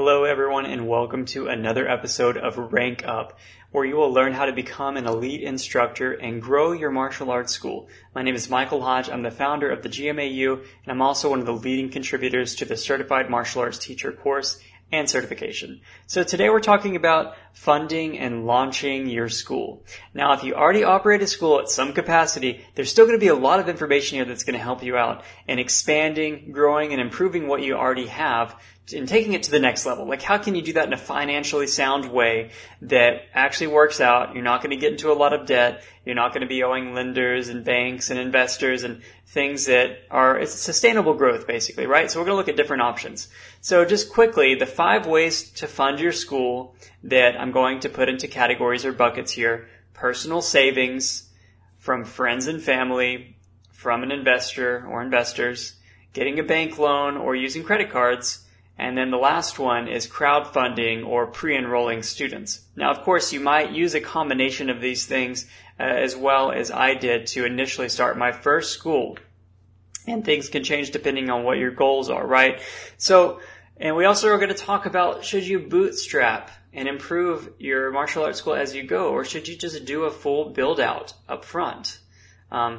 Hello everyone and welcome to another episode of Rank Up, where you will learn how to become an elite instructor and grow your martial arts school. My name is Michael Hodge, I'm the founder of the GMAU, and I'm also one of the leading contributors to the Certified Martial Arts Teacher course and certification. So today we're talking about funding and launching your school. Now, if you already operate a school at some capacity, there's still going to be a lot of information here that's going to help you out in expanding, growing, and improving what you already have and taking it to the next level. Like, how can you do that in a financially sound way that actually works out? You're not going to get into a lot of debt. You're not going to be owing lenders and banks and investors and things that are, it's sustainable growth basically, right? So we're going to look at different options. So just quickly, the 5 ways to fund your school that I'm going to put into categories or buckets here: personal savings, from friends and family, from an investor or investors, getting a bank loan or using credit cards, and then the last one is crowdfunding or pre-enrolling students. Now, of course, you might use a combination of these things as well as I did to initially start my first school. And things can change depending on what your goals are, right? So, and we also are going to talk about, should you bootstrap and improve your martial arts school as you go, or should you just do a full build-out up front?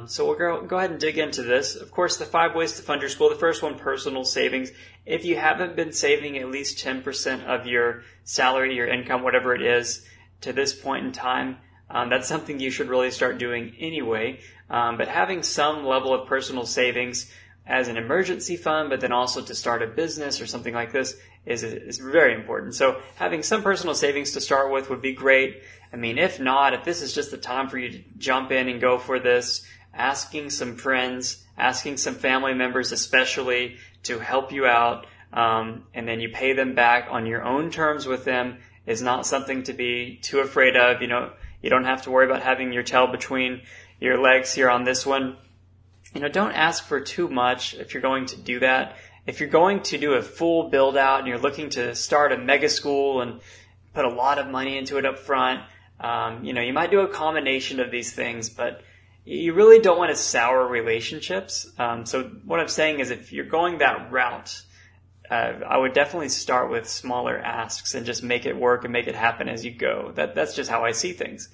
So we'll go ahead and dig into this. Of course, the 5 ways to fund your school. The first one, personal savings. If you haven't been saving at least 10% of your salary, your income, whatever it is, to this point in time, that's something you should really start doing anyway. But having some level of personal savings as an emergency fund, but then also to start a business or something like this is very important. So having some personal savings to start with would be great. I mean, if not, if this is just the time for you to jump in and go for this, asking some friends, asking some family members especially to help you out, and then you pay them back on your own terms with them is not something to be too afraid of. You know, you don't have to worry about having your tail between your legs here on this one. You know, don't ask for too much if you're going to do that. If you're going to do a full build out and you're looking to start a mega school and put a lot of money into it up front, you know, you might do a combination of these things, but you really don't want to sour relationships. So what I'm saying is, if you're going that route, I would definitely start with smaller asks and just make it work and make it happen as you go. That's just how I see things.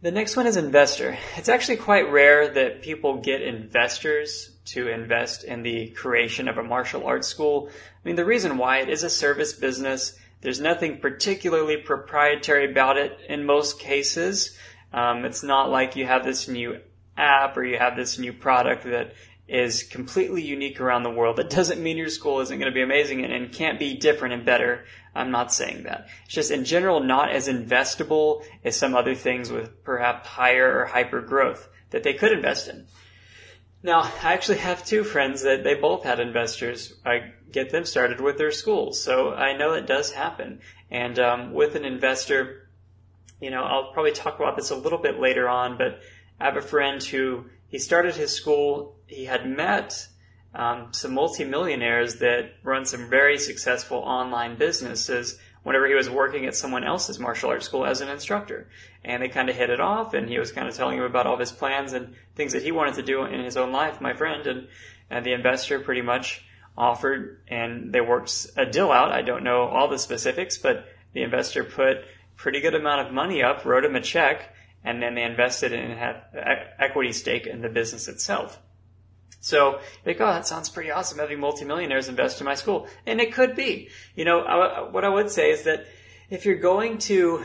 The next one is investor. It's actually quite rare that people get investors to invest in the creation of a martial arts school. I mean, the reason why, it is a service business. There's nothing particularly proprietary about it in most cases. It's not like you have this new app or you have this new product that is completely unique around the world. That doesn't mean your school isn't going to be amazing and can't be different and better. I'm not saying that. It's just in general not as investable as some other things with perhaps higher or hyper growth that they could invest in. Now, I actually have 2 friends that they both had investors. I get them started with their schools. So I know it does happen. And with an investor, you know, I'll probably talk about this a little bit later on, but I have a friend who, he started his school, he had met some multimillionaires that run some very successful online businesses whenever he was working at someone else's martial arts school as an instructor. And they kind of hit it off, and he was kind of telling him about all of his plans and things that he wanted to do in his own life, my friend. And the investor pretty much offered, and they worked a deal out. I don't know all the specifics, but the investor put a pretty good amount of money up, wrote him a check, and then they invested in and had equity stake in the business itself. So they go, oh, that sounds pretty awesome, having multimillionaires invest in my school. And it could be. You know, what I would say is that if you're going to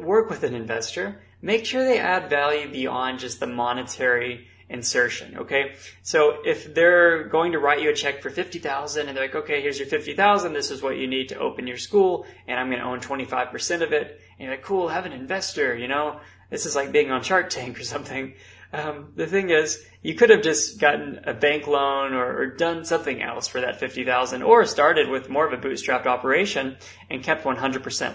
work with an investor, make sure they add value beyond just the monetary insertion, okay? So if they're going to write you a check for $50,000 and they're like, okay, here's your $50,000, this is what you need to open your school, and I'm going to own 25% of it. And you're like, cool, have an investor, you know? This is like being on Shark Tank or something. The thing is, you could have just gotten a bank loan or done something else for that $50,000, or started with more of a bootstrapped operation and kept 100%.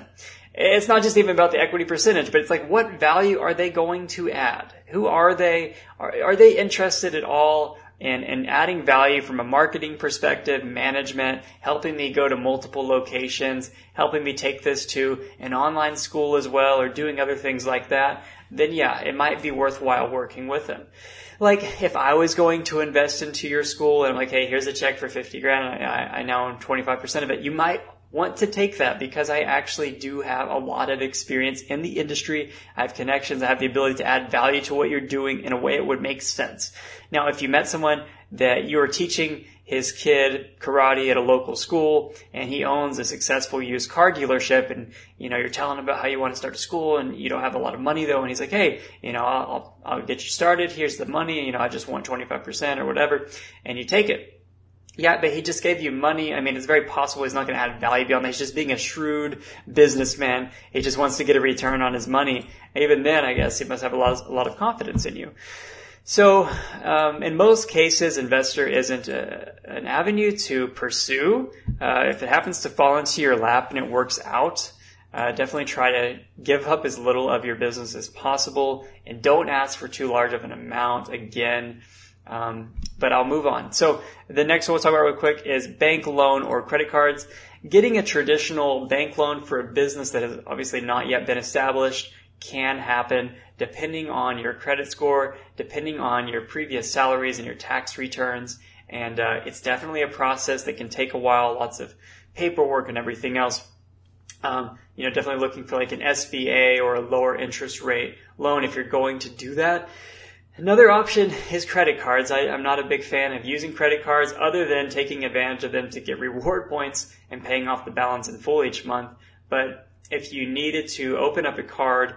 It's not just even about the equity percentage, but it's like, what value are they going to add? Who are they? Are they interested at all in adding value from a marketing perspective, management, helping me go to multiple locations, helping me take this to an online school as well, or doing other things like that? Then yeah, it might be worthwhile working with them. Like, if I was going to invest into your school and I'm like, hey, here's a check for $50,000, I now own 25% of it, you might want to take that because I actually do have a lot of experience in the industry. I have connections. I have the ability to add value to what you're doing in a way it would make sense. Now, if you met someone that you are teaching his kid karate at a local school and he owns a successful used car dealership and, you know, you're telling him about how you want to start a school and you don't have a lot of money though. And he's like, hey, you know, I'll get you started. Here's the money. You know, I just want 25% or whatever. And you take it. Yeah, but he just gave you money. I mean, it's very possible he's not going to add value beyond that. He's just being a shrewd businessman. He just wants to get a return on his money. Even then, I guess he must have a lot of confidence in you. So, in most cases, investor isn't an avenue to pursue. If it happens to fall into your lap and it works out, definitely try to give up as little of your business as possible and don't ask for too large of an amount again. But I'll move on. So the next one we'll talk about real quick is bank loan or credit cards. Getting a traditional bank loan for a business that has obviously not yet been established can happen depending on your credit score, depending on your previous salaries and your tax returns. And it's definitely a process that can take a while, lots of paperwork and everything else. You know, definitely looking for like an SBA or a lower interest rate loan if you're going to do that. Another option is credit cards. I'm not a big fan of using credit cards other than taking advantage of them to get reward points and paying off the balance in full each month. But if you needed to open up a card,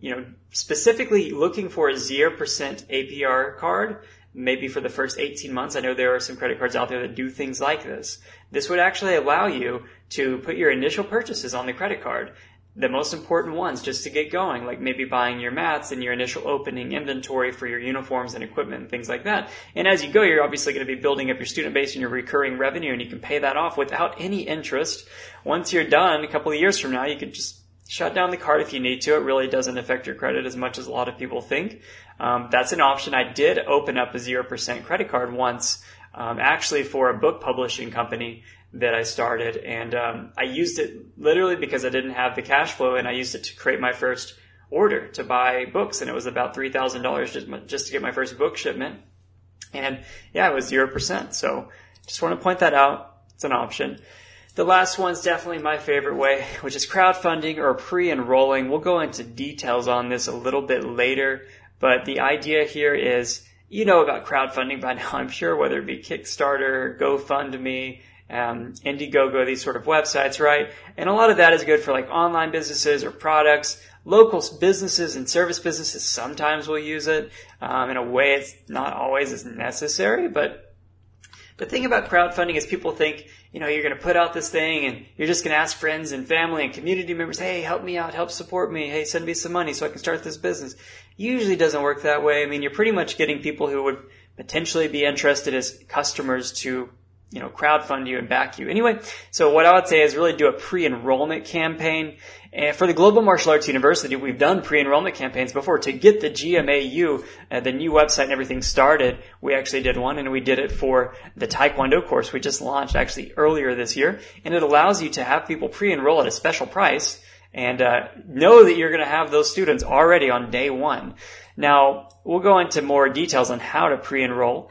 you know, specifically looking for a 0% APR card, maybe for the first 18 months. I know there are some credit cards out there that do things like this. This would actually allow you to put your initial purchases on the credit card. The most important ones just to get going, like maybe buying your mats and your initial opening inventory for your uniforms and equipment and things like that. And as you go, you're obviously going to be building up your student base and your recurring revenue, and you can pay that off without any interest. Once you're done, a couple of years from now, you can just shut down the card if you need to. It really doesn't affect your credit as much as a lot of people think. That's an option. I did open up a 0% credit card once, actually for a book publishing company that I started, and I used it literally because I didn't have the cash flow, and I used it to create my first order to buy books, and it was about $3,000 just to get my first book shipment. And yeah, it was 0%. So just want to point that out. It's an option. The last one's definitely my favorite way, which is crowdfunding or pre-enrolling. We'll go into details on this a little bit later, but the idea here is, you know about crowdfunding by now, I'm sure, whether it be Kickstarter, GoFundMe, Indiegogo, these sort of websites, right? And a lot of that is good for like online businesses or products. Local businesses and service businesses sometimes will use it. In a way, it's not always as necessary, but the thing about crowdfunding is people think, you know, you're going to put out this thing and you're just going to ask friends and family and community members, hey, help me out, help support me, hey, send me some money so I can start this business. Usually doesn't work that way. I mean, you're pretty much getting people who would potentially be interested as customers to, you know, crowdfund you and back you. Anyway, so what I would say is really do a pre-enrollment campaign. And for the Global Martial Arts University, we've done pre-enrollment campaigns before. To get the GMAU, the new website and everything started, we actually did one, and we did it for the Taekwondo course we just launched actually earlier this year. And it allows you to have people pre-enroll at a special price and know that you're going to have those students already on day one. Now, we'll go into more details on how to pre-enroll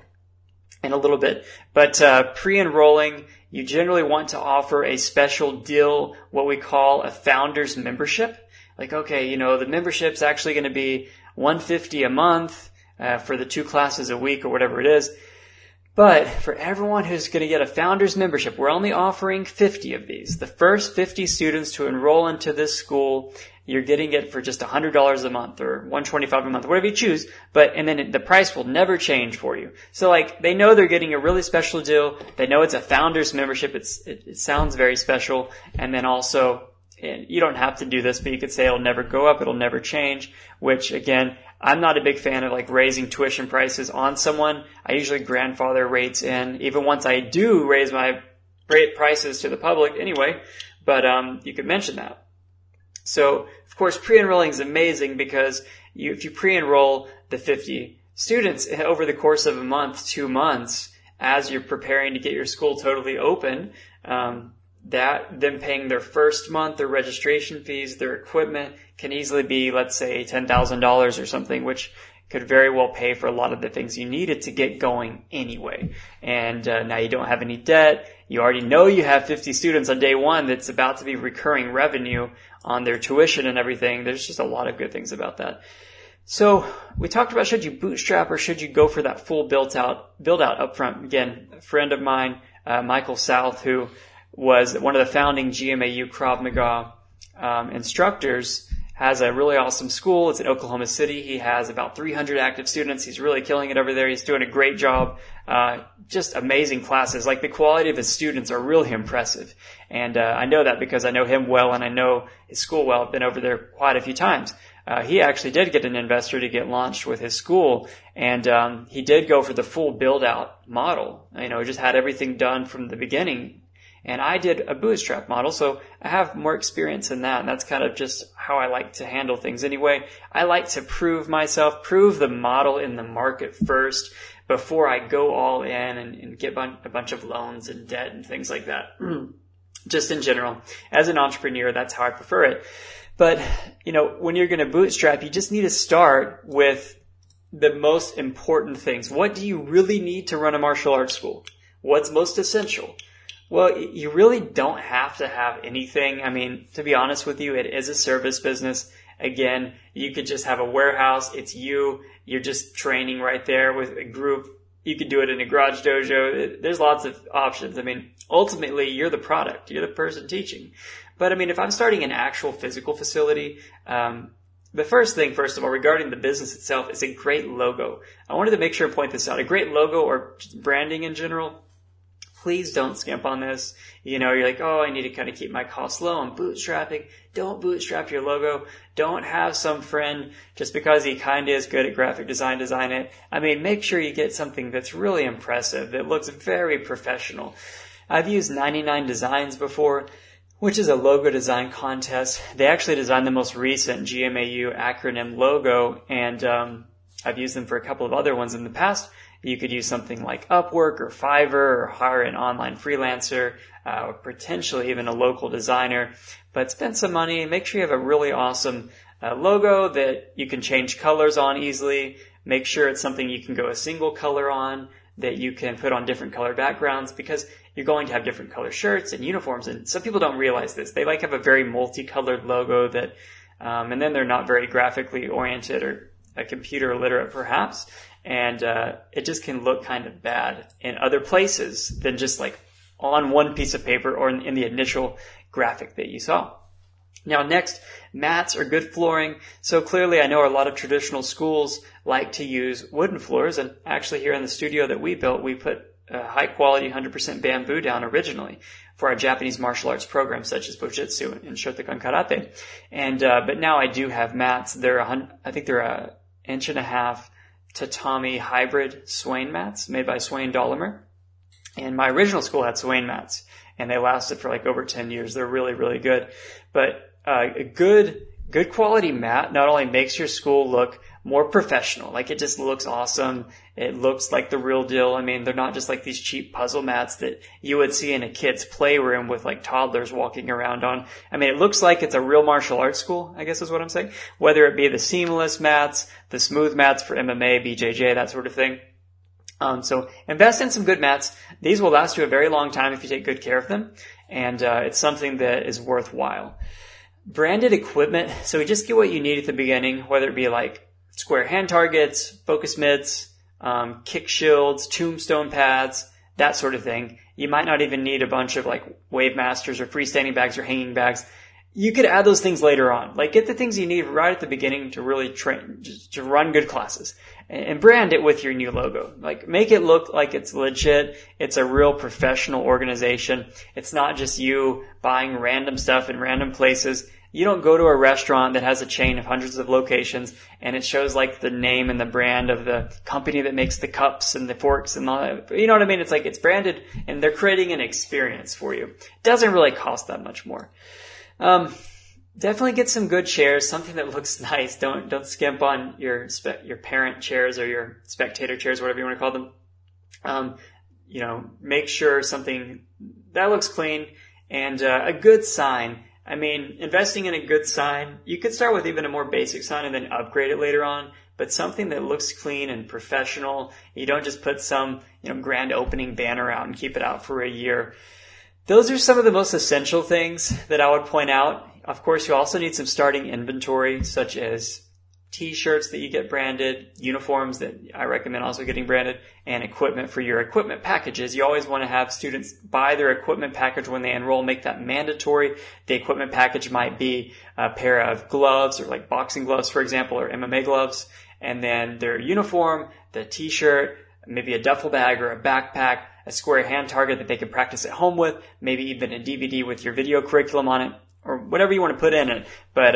in a little bit, but pre-enrolling, you generally want to offer a special deal, what we call a founder's membership. Like, okay, you know, the membership's actually going to be $150 a month for the 2 classes a week or whatever it is. But for everyone who's going to get a founder's membership, we're only offering 50 of these. The first 50 students to enroll into this school, you're getting it for just $100 a month or $125 a month, whatever you choose. But, and then the price will never change for you. So like, they know they're getting a really special deal. They know it's a founder's membership. It sounds very special. And then also, and you don't have to do this, but you could say it'll never go up. It'll never change, which again, I'm not a big fan of like raising tuition prices on someone. I usually grandfather rates in, even once I do raise my rate prices to the public anyway, but, you could mention that. So, of course, pre-enrolling is amazing because if you pre-enroll the 50 students over the course of a month, 2 months, as you're preparing to get your school totally open, that them paying their first month, their registration fees, their equipment can easily be, let's say, $10,000 or something, which could very well pay for a lot of the things you needed to get going anyway. And now you don't have any debt. You already know you have 50 students on day one that's about to be recurring revenue on their tuition and everything. There's just a lot of good things about that. So we talked about, should you bootstrap or should you go for that full build out upfront? Again, a friend of mine, Michael South, who was one of the founding GMAU Krav Maga instructors, has a really awesome school. It's in Oklahoma City. He has about 300 active students. He's really killing it over there. He's doing a great job. Just amazing classes. Like, the quality of his students are really impressive. And I know that because I know him well and I know his school well. I've been over there quite a few times. He actually did get an investor to get launched with his school. And he did go for the full build-out model. You know, he just had everything done from the beginning. And I did a bootstrap model, so I have more experience in that. And that's kind of just how I like to handle things anyway. I like to prove myself, prove the model in the market first before I go all in and get a bunch of loans and debt and things like that. Just in general, as an entrepreneur, that's how I prefer it. But, you know, when you're going to bootstrap, you just need to start with the most important things. What do you really need to run a martial arts school? What's most essential? Well, you really don't have to have anything. I mean, to be honest with you, it is a service business. Again, you could just have a warehouse. It's you. You're just training right there with a group. You could do it in a garage dojo. There's lots of options. I mean, ultimately, you're the product. You're the person teaching. But, I mean, if I'm starting an actual physical facility, the first thing, first of all, regarding the business itself is a great logo. I wanted to make sure to point this out. A great logo or branding in general, please don't skimp on this. You know, you're like, oh, I need to kind of keep my costs low. I'm bootstrapping. Don't bootstrap your logo. Don't have some friend, just because he kind of is good at graphic design, design it. I mean, make sure you get something that's really impressive, that looks very professional. I've used 99designs before, which is a logo design contest. They actually designed the most recent GMAU acronym logo, and I've used them for a couple of other ones in the past. You could use something like Upwork or Fiverr, or hire an online freelancer, or potentially even a local designer. But spend some money. Make sure you have a really awesome logo that you can change colors on easily. Make sure it's something you can go a single color on, that you can put on different color backgrounds, because you're going to have different color shirts and uniforms. And some people don't realize this. They like have a very multicolored logo that, and then they're not very graphically oriented or computer illiterate perhaps. And it just can look kind of bad in other places than just like on one piece of paper or in the initial graphic that you saw. Now next, mats or good flooring. So clearly I know a lot of traditional schools like to use wooden floors. And actually here in the studio that we built, we put high quality 100% bamboo down originally for our Japanese martial arts programs such as Bojutsu and Shotokan Karate. And but now I do have mats. They're I think they're 1.5-inch tatami hybrid Swain mats made by Swain Dolomer. And my original school had Swain mats, and they lasted for like over 10 years. They're really, really good. But a good quality mat not only makes your school look more professional, like it just looks awesome. It looks like the real deal. I mean, they're not just like these cheap puzzle mats that you would see in a kid's playroom with like toddlers walking around on. I mean, it looks like it's a real martial arts school, I guess is what I'm saying. Whether it be the seamless mats, the smooth mats for MMA, BJJ, that sort of thing. So invest in some good mats. These will last you a very long time if you take good care of them. And it's something that is worthwhile. Branded equipment. So you just get what you need at the beginning, whether it be like square hand targets, focus mitts, kick shields, tombstone pads, that sort of thing. You might not even need a bunch of like wave masters or freestanding bags or hanging bags. You could add those things later on. Like, get the things you need right at the beginning to really train, to run good classes, and brand it with your new logo. Like, make it look like it's legit. It's a real professional organization. It's not just you buying random stuff in random places. You don't go to a restaurant that has a chain of hundreds of locations and it shows like the name and the brand of the company that makes the cups and the forks and all that. You know what I mean? It's like it's branded and they're creating an experience for you. It doesn't really cost that much more. Definitely get some good chairs, something that looks nice. Don't skimp on your parent chairs or your spectator chairs, whatever you want to call them. You know, make sure something that looks clean and a good sign. I mean, investing in a good sign, you could start with even a more basic sign and then upgrade it later on. but something that looks clean and professional. You don't just put some, grand opening banner out and keep it out for a year. Those are some of the most essential things that I would point out. Of course, you also need some starting inventory, such as T-shirts that you get branded, uniforms that I recommend also getting branded, and equipment for your equipment packages. You always want to have students buy their equipment package when they enroll, make that mandatory. The equipment package might be a pair of gloves, or like boxing gloves, for example, or MMA gloves, and then their uniform, the T-shirt, maybe a duffel bag or a backpack, a square hand target that they can practice at home with, maybe even a DVD with your video curriculum on it, or whatever you want to put in it. But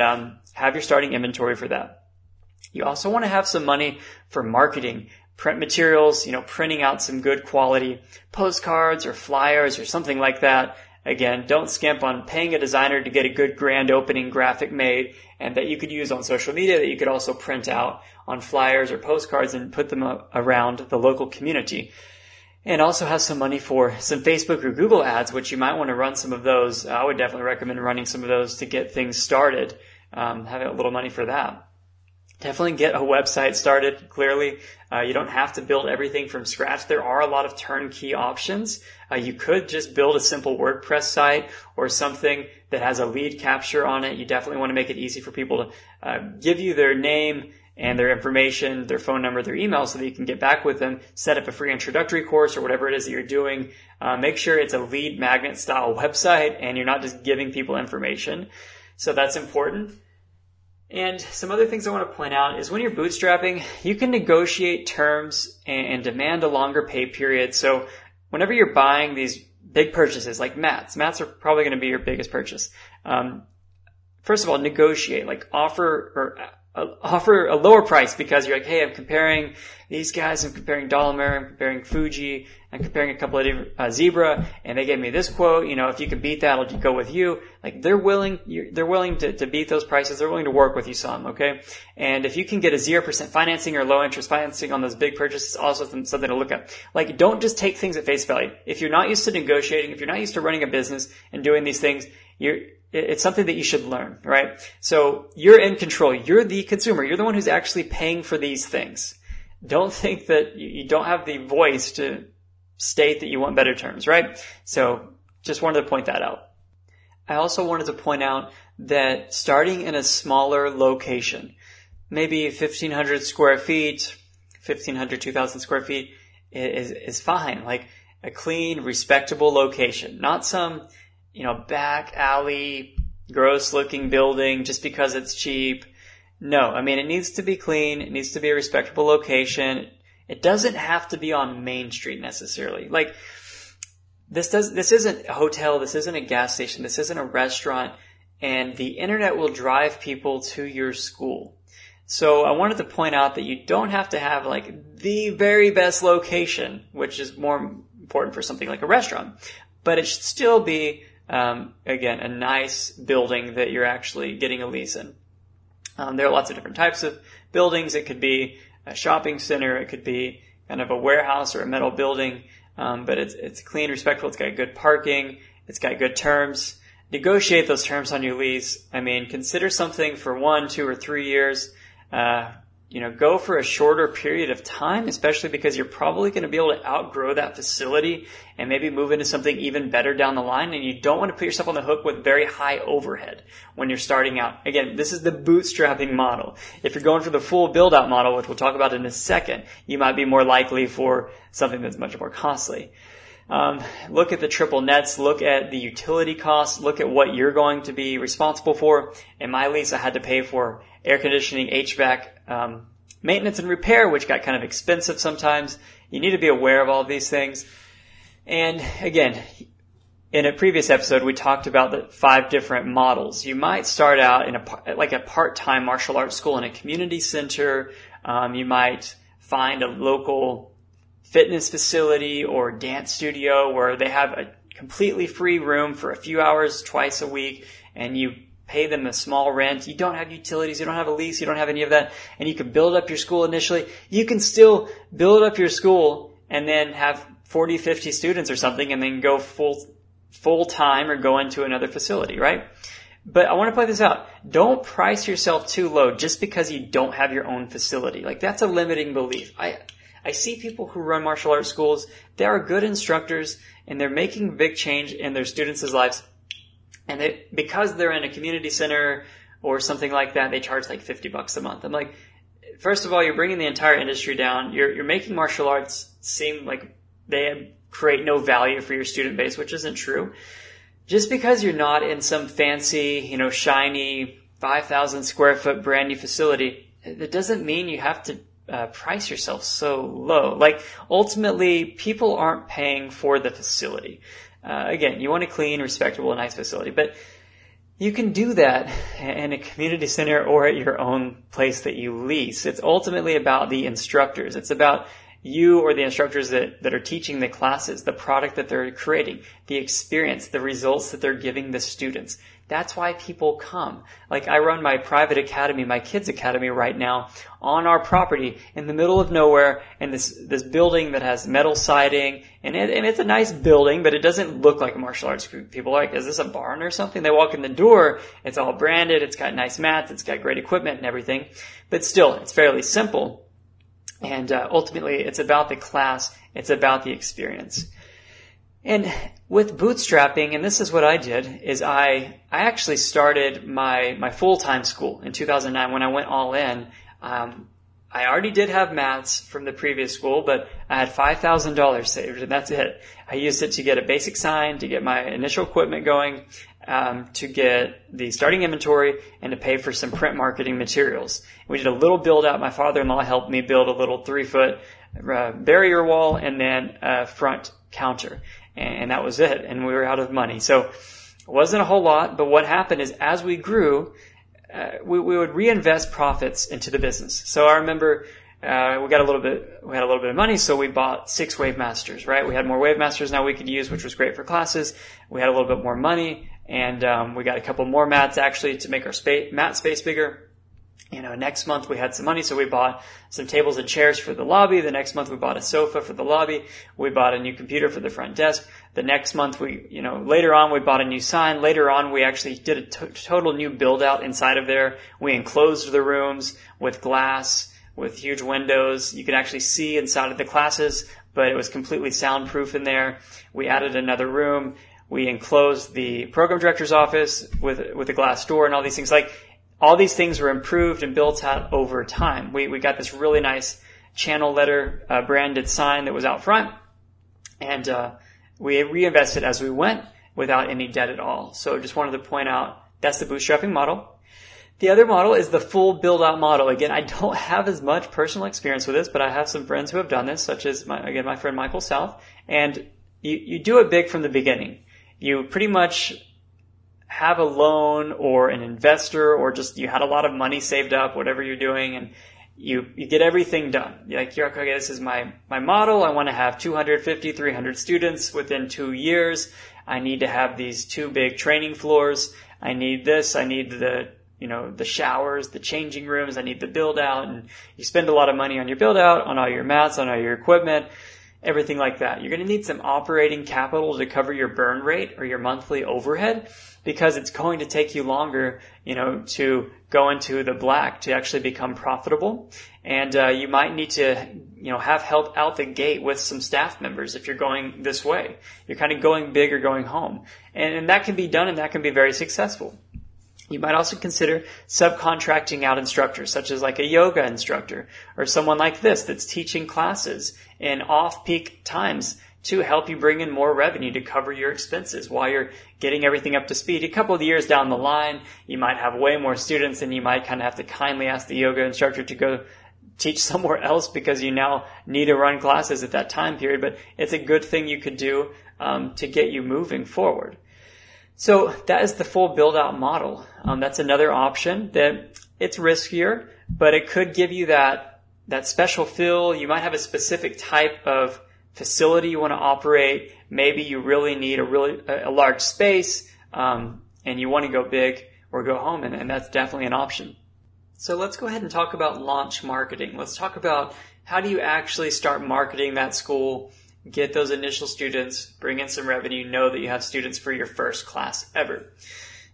have your starting inventory for that. You also want to have some money for marketing, print materials, printing out some good quality postcards or flyers or something like that. Again, don't skimp on paying a designer to get a good grand opening graphic made and that you could use on social media, that you could also print out on flyers or postcards and put them around the local community. And also have some money for some Facebook or Google ads, which you might want to run some of those. I would definitely recommend running some of those to get things started, having a little money for that. Definitely get a website started, clearly. You don't have to build everything from scratch. There are a lot of turnkey options. You could just build a simple WordPress site or something that has a lead capture on it. You definitely want to make it easy for people to give you their name and their information, their phone number, their email, so that you can get back with them, set up a free introductory course or whatever it is that you're doing. Make sure it's a lead magnet style website and you're not just giving people information. So that's important. And some other things I want to point out is when you're bootstrapping, you can negotiate terms and demand a longer pay period. So whenever you're buying these big purchases like mats are probably going to be your biggest purchase. First of all, negotiate, like offer a lower price because you're like, hey, I'm comparing these guys, I'm comparing Dolomer, I'm comparing Fuji, I'm comparing a couple of different, Zebra, and they gave me this quote, if you can beat that, I'll go with you. Like they're willing to beat those prices, they're willing to work with you some, okay? And if you can get a 0% financing or low interest financing on those big purchases, also something to look at. Like don't just take things at face value. If you're not used to negotiating, if you're not used to running a business and doing these things, it's something that you should learn, right? So you're in control. You're the consumer. You're the one who's actually paying for these things. Don't think that you don't have the voice to state that you want better terms, right? So just wanted to point that out. I also wanted to point out that starting in a smaller location, maybe 1,500 square feet, 1,500, 2,000 square feet is fine. Like a clean, respectable location, not some back alley, gross looking building just because it's cheap. No, it needs to be clean. It needs to be a respectable location. It doesn't have to be on Main Street necessarily. Like this isn't a hotel. This isn't a gas station. This isn't a restaurant, and the internet will drive people to your school. So I wanted to point out that you don't have to have like the very best location, which is more important for something like a restaurant, but it should still be again, a nice building that you're actually getting a lease in. There are lots of different types of buildings. It could be a shopping center. It could be kind of a warehouse or a metal building. But it's clean, respectful. It's got good parking. It's got good terms. Negotiate those terms on your lease. Consider something for 1, 2, or 3 years. Go for a shorter period of time, especially because you're probably going to be able to outgrow that facility and maybe move into something even better down the line. And you don't want to put yourself on the hook with very high overhead when you're starting out. Again, this is the bootstrapping model. If you're going for the full build-out model, which we'll talk about in a second, you might be more likely for something that's much more costly. Look at the triple nets, look at the utility costs, look at what you're going to be responsible for. In my lease, I had to pay for air conditioning, HVAC, maintenance and repair, which got kind of expensive sometimes. You need to be aware of all of these things. And again, in a previous episode, we talked about the 5 different models. You might start out in a part-time martial arts school in a community center. You might find a local fitness facility or dance studio where they have a completely free room for a few hours twice a week, and you pay them a small rent. You don't have utilities. You don't have a lease. You don't have any of that. And you can build up your school initially. You can still build up your school and then have 40, 50 students or something and then go full time or go into another facility, right? But I want to point this out. Don't price yourself too low just because you don't have your own facility. Like, that's a limiting belief. I see people who run martial arts schools. They are good instructors, and they're making a big change in their students' lives. And they, because they're in a community center or something like that, they charge like $50 a month. I'm like, first of all, you're bringing the entire industry down. You're making martial arts seem like they create no value for your student base, which isn't true. Just because you're not in some fancy, you know, shiny 5,000 square foot brand new facility, that doesn't mean you have to price yourself so low. Like, ultimately, people aren't paying for the facility. Again, you want a clean, respectable, nice facility, but you can do that in a community center or at your own place that you lease. It's ultimately about the instructors. It's about you or the instructors that are teaching the classes, the product that they're creating, the experience, the results that they're giving the students. That's why people come. Like, I run my private academy, my kids' academy right now on our property in the middle of nowhere in this building that has metal siding, and it's a nice building, but it doesn't look like a martial arts group. People are like, is this a barn or something? They walk in the door, it's all branded, it's got nice mats, it's got great equipment and everything, but still, it's fairly simple. And ultimately, it's about the class. It's about the experience. And with bootstrapping, and this is what I did, is I actually started my full-time school in 2009 when I went all in. I already did have maths from the previous school, but I had $5,000 saved, and that's it. I used it to get a basic sign, to get my initial equipment going, to get the starting inventory, and to pay for some print marketing materials. We did a little build out. My father-in-law helped me build a little 3-foot barrier wall and then a front counter. And that was it. And we were out of money. So it wasn't a whole lot. But what happened is as we grew, we would reinvest profits into the business. So I remember we had a little bit of money, so we bought 6 Wave Masters, right? We had more Wave Masters now we could use, which was great for classes. We had a little bit more money, and we got a couple more mats actually to make our mat space bigger. You know, next month we had some money, so we bought some tables and chairs for the lobby. The next month we bought a sofa for the lobby. We bought a new computer for the front desk. The next month later on we bought a new sign. Later on we actually did a total new build out inside of there. We enclosed the rooms with glass, with huge windows. You could actually see inside of the classes, but it was completely soundproof in there. We added another room. We enclosed the program director's office with a glass door and all these things. Like, all these things were improved and built out over time. We got this really nice channel letter branded sign that was out front, and we reinvested as we went without any debt at all. So just wanted to point out that's the bootstrapping model. The other model is the full build-out model. Again, I don't have as much personal experience with this, but I have some friends who have done this, such as, my friend Michael South. And you do it big from the beginning. You pretty much have a loan or an investor, or just you had a lot of money saved up, whatever you're doing, and you get everything done. You're like, okay, this is my model. I want to have 250, 300 students within 2 years. I need to have these 2 big training floors. I need this. I need the showers, the changing rooms, I need the build out, and you spend a lot of money on your build out, on all your mats, on all your equipment, everything like that. You're going to need some operating capital to cover your burn rate or your monthly overhead, because it's going to take you longer, to go into the black to actually become profitable. And you might need to, have help out the gate with some staff members if you're going this way. You're kind of going big or going home. And that can be done, and that can be very successful. You might also consider subcontracting out instructors, such as like a yoga instructor or someone like this that's teaching classes in off-peak times to help you bring in more revenue to cover your expenses while you're getting everything up to speed. A couple of years down the line, you might have way more students, and you might kind of have to kindly ask the yoga instructor to go teach somewhere else because you now need to run classes at that time period. But it's a good thing you could do to get you moving forward. So that is the full build-out model. That's another option that it's riskier, but it could give you that special feel. You might have a specific type of facility you want to operate. Maybe you really need a large space, and you want to go big or go home, and that's definitely an option. So let's go ahead and talk about launch marketing. Let's talk about how do you actually start marketing that school, get those initial students, bring in some revenue, know that you have students for your first class ever.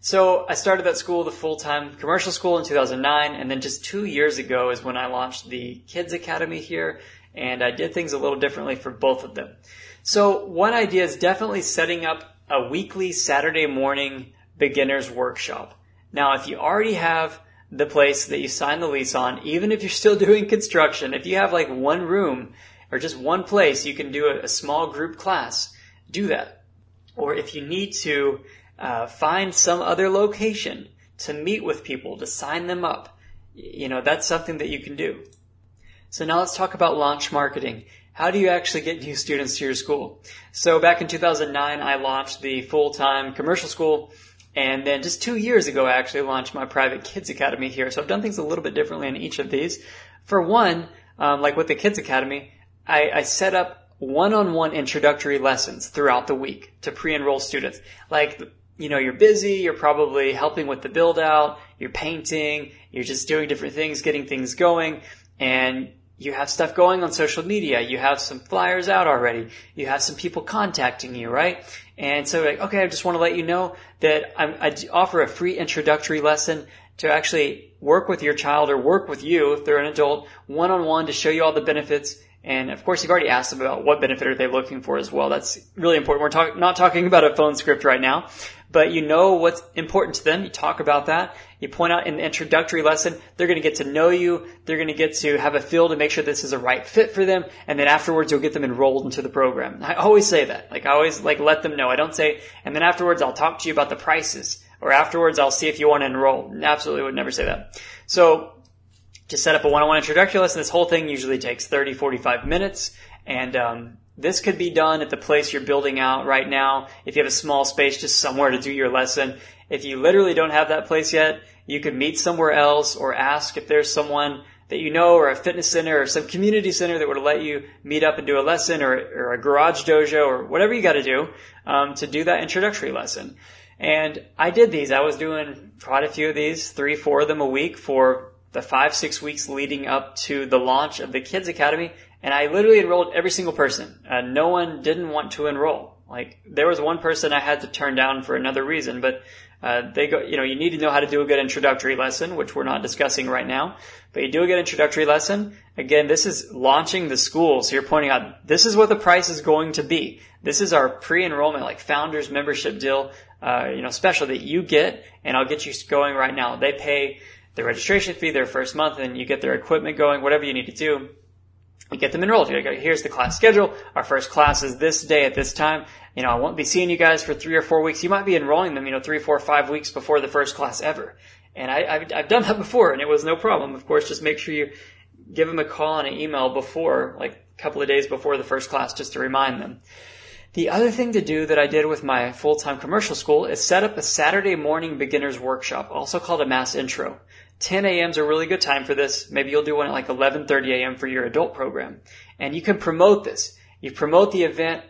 So I started that school, the full-time commercial school, in 2009, and then just 2 years ago is when I launched the Kids Academy here, and I did things a little differently for both of them. So one idea is definitely setting up a weekly Saturday morning beginner's workshop. Now, if you already have the place that you signed the lease on, even if you're still doing construction, if you have like one room or just one place, you can do a small group class. Do that. Or if you need to find some other location to meet with people, to sign them up, you know, that's something that you can do. So now let's talk about launch marketing. How do you actually get new students to your school? So back in 2009, I launched the full-time commercial school. And then just 2 years ago, I actually launched my private Kids Academy here. So I've done things a little bit differently in each of these. For one, like with the Kids Academy, I set up one-on-one introductory lessons throughout the week to pre-enroll students. Like, you know, you're busy, you're probably helping with the build-out, you're painting, you're just doing different things, getting things going, and you have stuff going on social media. You have some flyers out already. You have some people contacting you, right? And so like, okay, I just want to let you know that I offer a free introductory lesson to actually work with your child or work with you if they're an adult one-on-one to show you all the benefits. And of course, you've already asked them about what benefit are they looking for as well. That's really important. We're not talking about a phone script right now, but you know what's important to them. You talk about that. You point out in the introductory lesson, they're going to get to know you. They're going to get to have a feel to make sure this is a right fit for them. And then afterwards, you'll get them enrolled into the program. I always say that. Like, I always like let them know. I don't say, and then afterwards, I'll talk to you about the prices, or afterwards, I'll see if you want to enroll. Absolutely would never say that. So to set up a one-on-one introductory lesson, this whole thing usually takes 30, 45 minutes. And this could be done at the place you're building out right now. If you have a small space, just somewhere to do your lesson. If you literally don't have that place yet, you could meet somewhere else or ask if there's someone that you know or a fitness center or some community center that would let you meet up and do a lesson, or a garage dojo or whatever you got to do to do that introductory lesson. And I did these. I was doing quite a few of these, 3-4 of them a week for the 5-6 weeks leading up to the launch of the Kids Academy, and I literally enrolled every single person. No one didn't want to enroll. Like, there was one person I had to turn down for another reason, but they go, you know, you need to know how to do a good introductory lesson, which we're not discussing right now, but you do a good introductory lesson. Again, this is launching the school. So you're pointing out, this is what the price is going to be. This is our pre-enrollment, like founders membership deal, you know, special that you get, and I'll get you going right now. They pay their registration fee, their first month, and you get their equipment going, whatever you need to do, you get them enrolled. You're like, here's the class schedule. Our first class is this day at this time. You know, I won't be seeing you guys for 3 or 4 weeks. You might be enrolling them, you know, 3, 4, 5 weeks before the first class ever. And I've done that before, and it was no problem. Of course, just make sure you give them a call and an email before, like a couple of days before the first class, just to remind them. The other thing to do that I did with my full-time commercial school is set up a Saturday morning beginner's workshop, also called a mass intro. 10 a.m. is a really good time for this. Maybe you'll do one at like 11:30 a.m. for your adult program. And you can promote this. You promote the event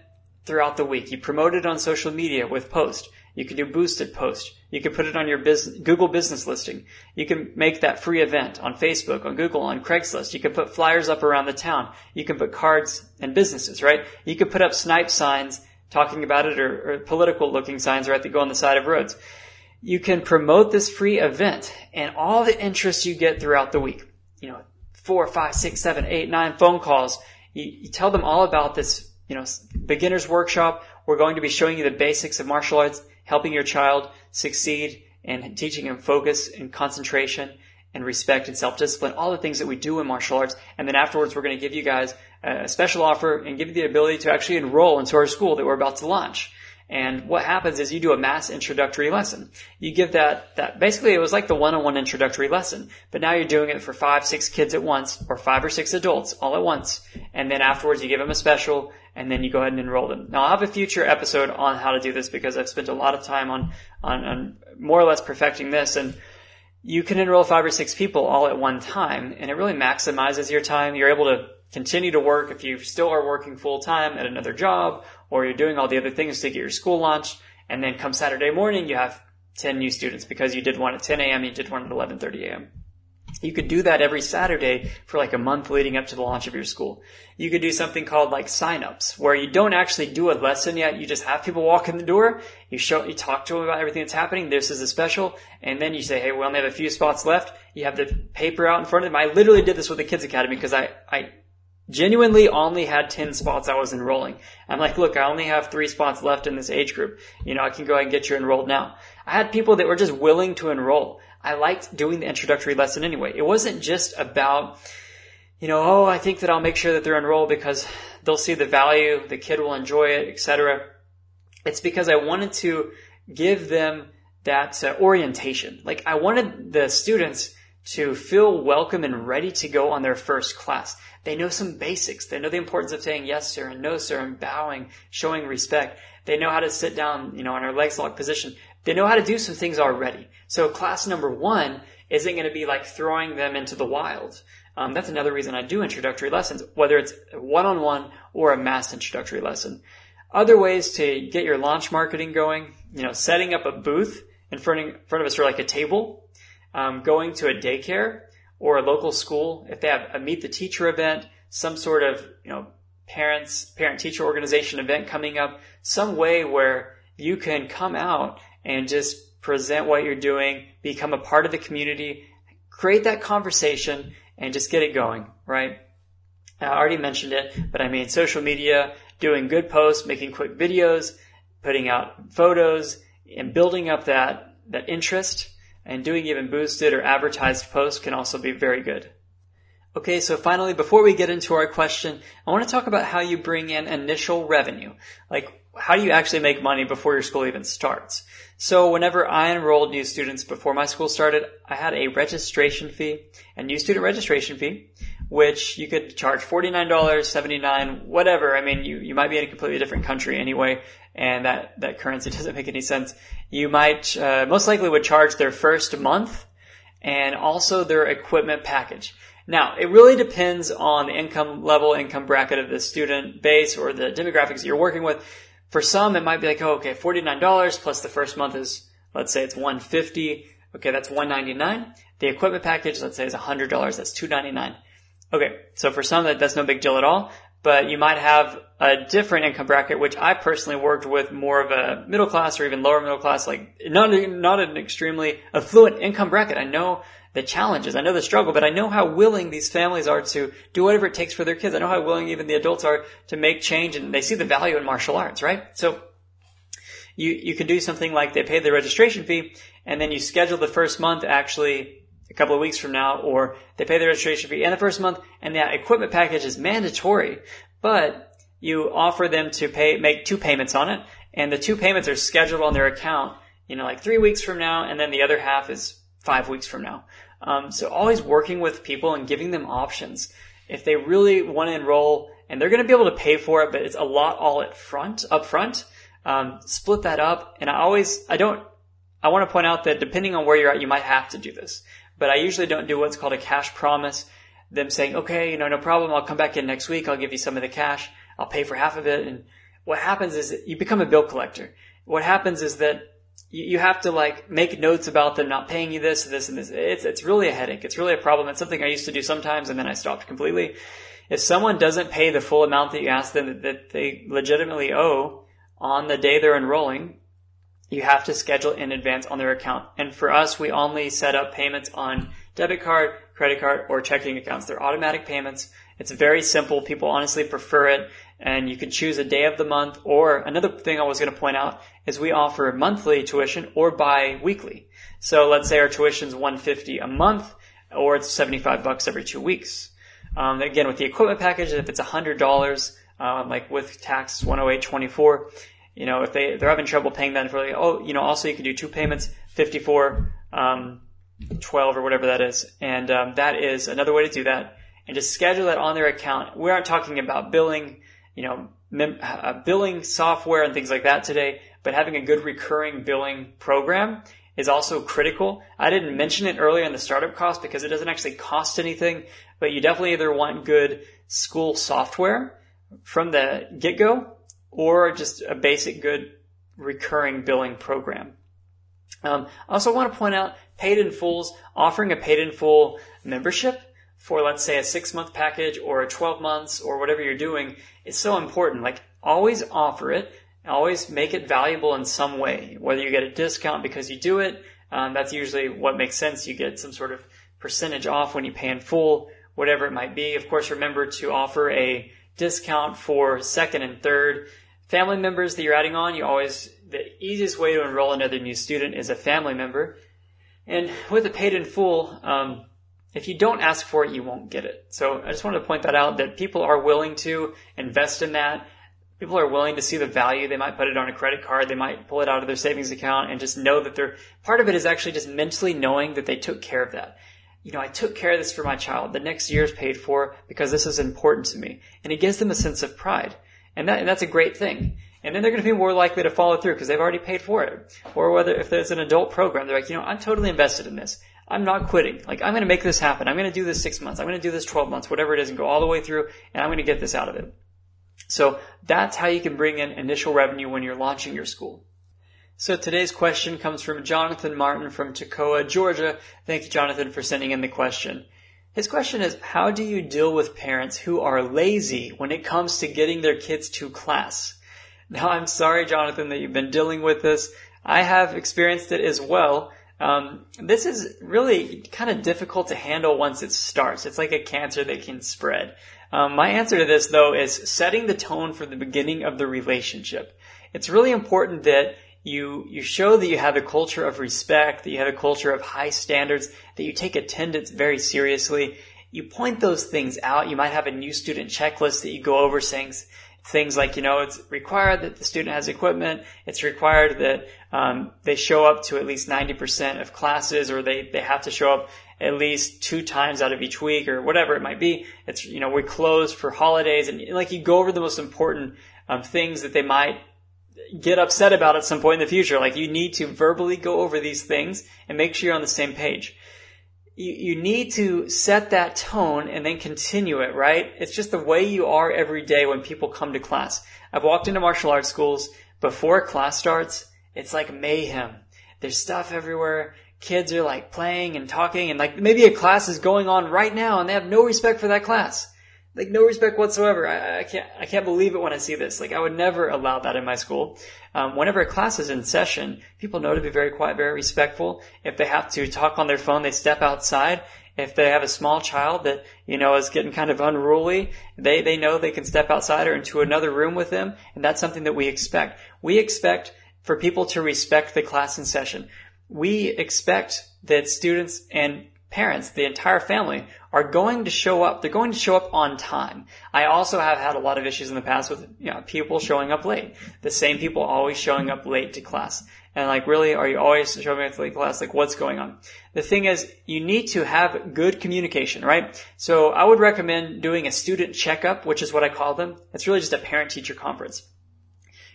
throughout the week. You promote it on social media with posts. You can do boosted posts. You can put it on your Google business listing. You can make that free event on Facebook, on Google, on Craigslist. You can put flyers up around the town. You can put cards and businesses, right? You can put up snipe signs talking about it, or political looking signs, right, that go on the side of roads. You can promote this free event and all the interest you get throughout the week. You know, 4, 5, 6, 7, 8, 9 phone calls. You tell them all about this, you know, beginner's workshop. We're going to be showing you the basics of martial arts, helping your child succeed and teaching him focus and concentration and respect and self-discipline, all the things that we do in martial arts. And then afterwards, we're going to give you guys a special offer and give you the ability to actually enroll into our school that we're about to launch. And what happens is you do a mass introductory lesson. You give that basically it was like the one-on-one introductory lesson, but now you're doing it for 5-6 kids at once, or 5 or 6 adults all at once. And then afterwards you give them a special, and then you go ahead and enroll them. Now, I'll have a future episode on how to do this, because I've spent a lot of time on more or less perfecting this. And you can enroll 5 or 6 people all at one time, and it really maximizes your time. You're able to continue to work if you still are working full-time at another job, or you're doing all the other things to get your school launched. And then come Saturday morning, you have 10 new students because you did one at 10 a.m., you did one at 11:30 a.m. You could do that every Saturday for like a month leading up to the launch of your school. You could do something called like signups, where you don't actually do a lesson yet. You just have people walk in the door. You talk to them about everything that's happening. This is a special. And then you say, hey, we only have a few spots left. You have the paper out in front of them. I literally did this with the Kids Academy because I genuinely only had 10 spots I was enrolling. I'm like, look, I only have 3 spots left in this age group. You know, I can go ahead and get you enrolled now. I had people that were just willing to enroll. I liked doing the introductory lesson anyway. It wasn't just about, you know, oh, I think that I'll make sure that they're enrolled because they'll see the value, the kid will enjoy it, etc. It's because I wanted to give them that orientation. Like I wanted the students to feel welcome and ready to go on their first class. They know some basics. They know the importance of saying yes, sir, and no, sir, and bowing, showing respect. They know how to sit down, you know, in our legs locked position. They know how to do some things already. So class number 1 isn't going to be like throwing them into the wild. That's another reason I do introductory lessons, whether it's one-on-one or a mass introductory lesson. Other ways to get your launch marketing going, you know, setting up a booth in front of us or like a table, going to a daycare or a local school. If they have a meet the teacher event, some sort of, you know, parent-teacher organization event coming up, some way where you can come out and just present what you're doing, become a part of the community, create that conversation, and just get it going, right? I already mentioned it, but I mean social media, doing good posts, making quick videos, putting out photos, and building up that interest, and doing even boosted or advertised posts can also be very good. Okay, so finally, before we get into our question, I want to talk about how you bring in initial revenue. Like, how do you actually make money before your school even starts? So whenever I enrolled new students before my school started, I had a registration fee, a new student registration fee, which you could charge $49, $79, whatever. I mean, you might be in a completely different country anyway, and that currency doesn't make any sense. You might most likely would charge their first month and also their equipment package. Now, it really depends on the income level, income bracket of the student base or the demographics that you're working with. For some, it might be like, oh, okay, $49 plus the first month is, let's say it's $150. Okay, that's $199. The equipment package, let's say, is $100. That's $299. Okay, so for some, that's no big deal at all. But you might have a different income bracket, which I personally worked with more of a middle class or even lower middle class, like not an extremely affluent income bracket. I know the challenges. I know the struggle, but I know how willing these families are to do whatever it takes for their kids. I know how willing even the adults are to make change, and they see the value in martial arts, right? So you can do something like they pay the registration fee, and then you schedule the first month actually a couple of weeks from now, or they pay the registration fee in the first month, and that equipment package is mandatory, but you offer them to make 2 payments on it, and the 2 payments are scheduled on their account, you know, like 3 weeks from now, and then the other half is 5 weeks from now. So always working with people and giving them options. If they really want to enroll and they're going to be able to pay for it, but it's a lot all up front, split that up. And I want to point out that depending on where you're at, you might have to do this, but I usually don't do what's called a cash promise. Them saying, okay, you know, no problem. I'll come back in next week. I'll give you some of the cash. I'll pay for half of it. And what happens is you become a bill collector. What happens is that you have to like make notes about them not paying you this, and this. It's really a headache. It's really a problem. It's something I used to do sometimes, and then I stopped completely. If someone doesn't pay the full amount that you ask them that they legitimately owe on the day they're enrolling, you have to schedule in advance on their account. And for us, we only set up payments on debit card, credit card, or checking accounts. They're automatic payments. It's very simple. People honestly prefer it. And you can choose a day of the month, or another thing I was going to point out is we offer monthly tuition or bi-weekly. So let's say our tuition's $150 a month, or it's $75 every 2 weeks. Again, with the equipment package, if it's $100, like with tax $108.24, you know, if they're having trouble paying that, for like, oh, you know, also you can do 2 payments, $54, $12 or whatever that is, and that is another way to do that. And just schedule that on their account. We aren't talking about billing, you know, billing software and things like that today, but having a good recurring billing program is also critical. I didn't mention it earlier in the startup cost because it doesn't actually cost anything, but you definitely either want good school software from the get-go or just a basic good recurring billing program. I also want to point out paid in fulls, offering a paid in full membership for, let's say, a 6-month package or a 12 months or whatever you're doing is so important. Like, always offer it. Always make it valuable in some way, whether you get a discount because you do it. That's usually what makes sense. You get some sort of percentage off when you pay in full, whatever it might be. Of course, remember to offer a discount for second and third family members that you're adding on. The easiest way to enroll another new student is a family member. And with a paid in full, if you don't ask for it, you won't get it. So I just wanted to point that out, that people are willing to invest in that. People are willing to see the value. They might put it on a credit card. They might pull it out of their savings account and just know that part of it is actually just mentally knowing that they took care of that. You know, I took care of this for my child. The next year's paid for because this is important to me. And it gives them a sense of pride. And that's a great thing. And then they're going to be more likely to follow through because they've already paid for it. Or whether if there's an adult program, they're like, you know, I'm totally invested in this. I'm not quitting. Like, I'm going to make this happen. I'm going to do this 6 months. I'm going to do this 12 months, whatever it is, and go all the way through. And I'm going to get this out of it. So that's how you can bring in initial revenue when you're launching your school. So today's question comes from Jonathan Martin from Toccoa, Georgia. Thank you, Jonathan, for sending in the question. His question is, how do you deal with parents who are lazy when it comes to getting their kids to class? Now, I'm sorry, Jonathan, that you've been dealing with this. I have experienced it as well. This is really kind of difficult to handle once it starts. It's like a cancer that can spread. My answer to this, though, is setting the tone from the beginning of the relationship. It's really important that you show that you have a culture of respect, that you have a culture of high standards, that you take attendance very seriously. You point those things out. You might have a new student checklist that you go over, saying things like, you know, it's required that the student has equipment. It's required that they show up to at least 90% of classes, or they have to show up at least 2 times out of each week, or whatever it might be. It's, you know, we close for holidays, and like, you go over the most important things that they might get upset about at some point in the future. Like, you need to verbally go over these things and make sure you're on the same page. You need to set that tone and then continue it, right? It's just the way you are every day when people come to class. I've walked into martial arts schools. Before class starts, it's like mayhem. There's stuff everywhere. Kids are like playing and talking, and like maybe a class is going on right now and they have no respect for that class. Like, no respect whatsoever. I can't believe it when I see this. Like, I would never allow that in my school. Whenever a class is in session, people know to be very quiet, very respectful. If they have to talk on their phone, they step outside. If they have a small child that, you know, is getting kind of unruly, they know they can step outside or into another room with them. And that's something that we expect. We expect for people to respect the class in session. We expect that students and parents, the entire family, are going to show up. They're going to show up on time. I also have had a lot of issues in the past with, you know, people showing up late. The same people always showing up late to class. And like, really, are you always showing up late to class? Like, what's going on? The thing is, you need to have good communication, right? So I would recommend doing a student checkup, which is what I call them. It's really just a parent-teacher conference.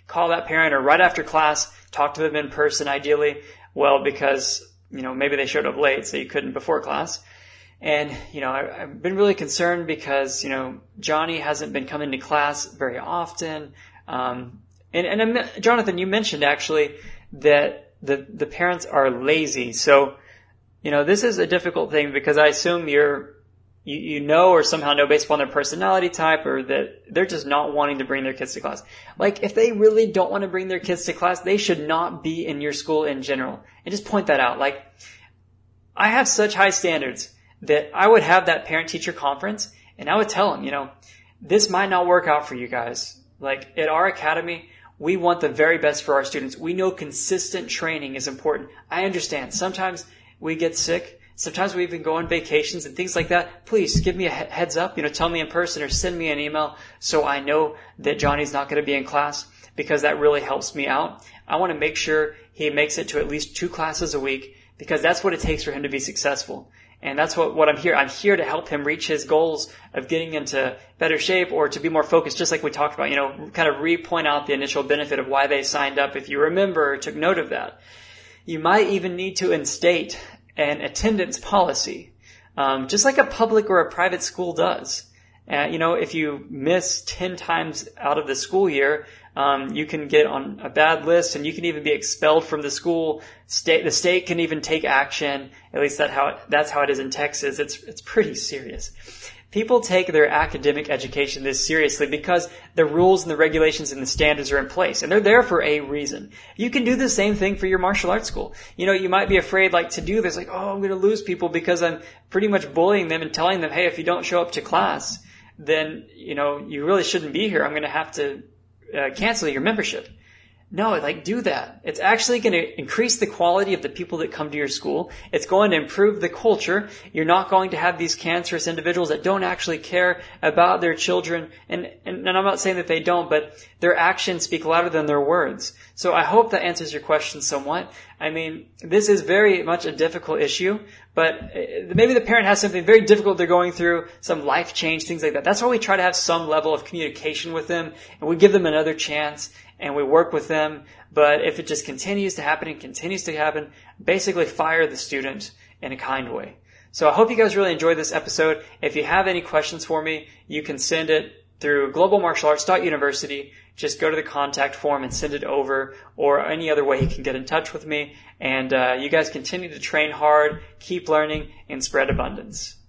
Call that parent, or right after class, talk to them in person, ideally. Well, because, you know, maybe they showed up late, so you couldn't before class. And, you know, I've been really concerned because, you know, Johnny hasn't been coming to class very often. Jonathan, you mentioned actually that the parents are lazy. So, you know, this is a difficult thing because I assume you know, or somehow know based upon their personality type, or that they're just not wanting to bring their kids to class. Like, if they really don't want to bring their kids to class, they should not be in your school in general. And just point that out. Like, I have such high standards that I would have that parent-teacher conference and I would tell them, you know, this might not work out for you guys. Like, at our academy, we want the very best for our students. We know consistent training is important. I understand. Sometimes we get sick. Sometimes we even go on vacations and things like that. Please give me a heads up, you know, tell me in person or send me an email so I know that Johnny's not going to be in class, because that really helps me out. I want to make sure he makes it to at least 2 classes a week, because that's what it takes for him to be successful. And that's what I'm here. I'm here to help him reach his goals of getting into better shape or to be more focused, just like we talked about, you know, kind of re-point out the initial benefit of why they signed up, if you remember or took note of that. You might even need to instate an attendance policy, just like a public or a private school does. You know, if you miss 10 times out of the school year, You can get on a bad list, and you can even be expelled from the school. The state can even take action. At least that's how it is in Texas. It's pretty serious. People take their academic education this seriously because the rules and the regulations and the standards are in place, and they're there for a reason. You can do the same thing for your martial arts school. You know, you might be afraid, like, to do this, like, oh, I'm going to lose people because I'm pretty much bullying them and telling them, hey, if you don't show up to class, then, you know, you really shouldn't be here. I'm going to have to cancel your membership. No, like, do that. It's actually going to increase the quality of the people that come to your school. It's going to improve the culture. You're not going to have these cancerous individuals that don't actually care about their children. And I'm not saying that they don't, but their actions speak louder than their words. So I hope that answers your question somewhat. I mean, this is very much a difficult issue, but maybe the parent has something very difficult they're going through, some life change, things like that. That's why we try to have some level of communication with them, and we give them another chance, and we work with them. But if it just continues to happen and continues to happen, basically fire the student in a kind way. So I hope you guys really enjoyed this episode. If you have any questions for me, you can send it through globalmartialarts.university. Just go to the contact form and send it over, or any other way you can get in touch with me. And you guys continue to train hard, keep learning, and spread abundance.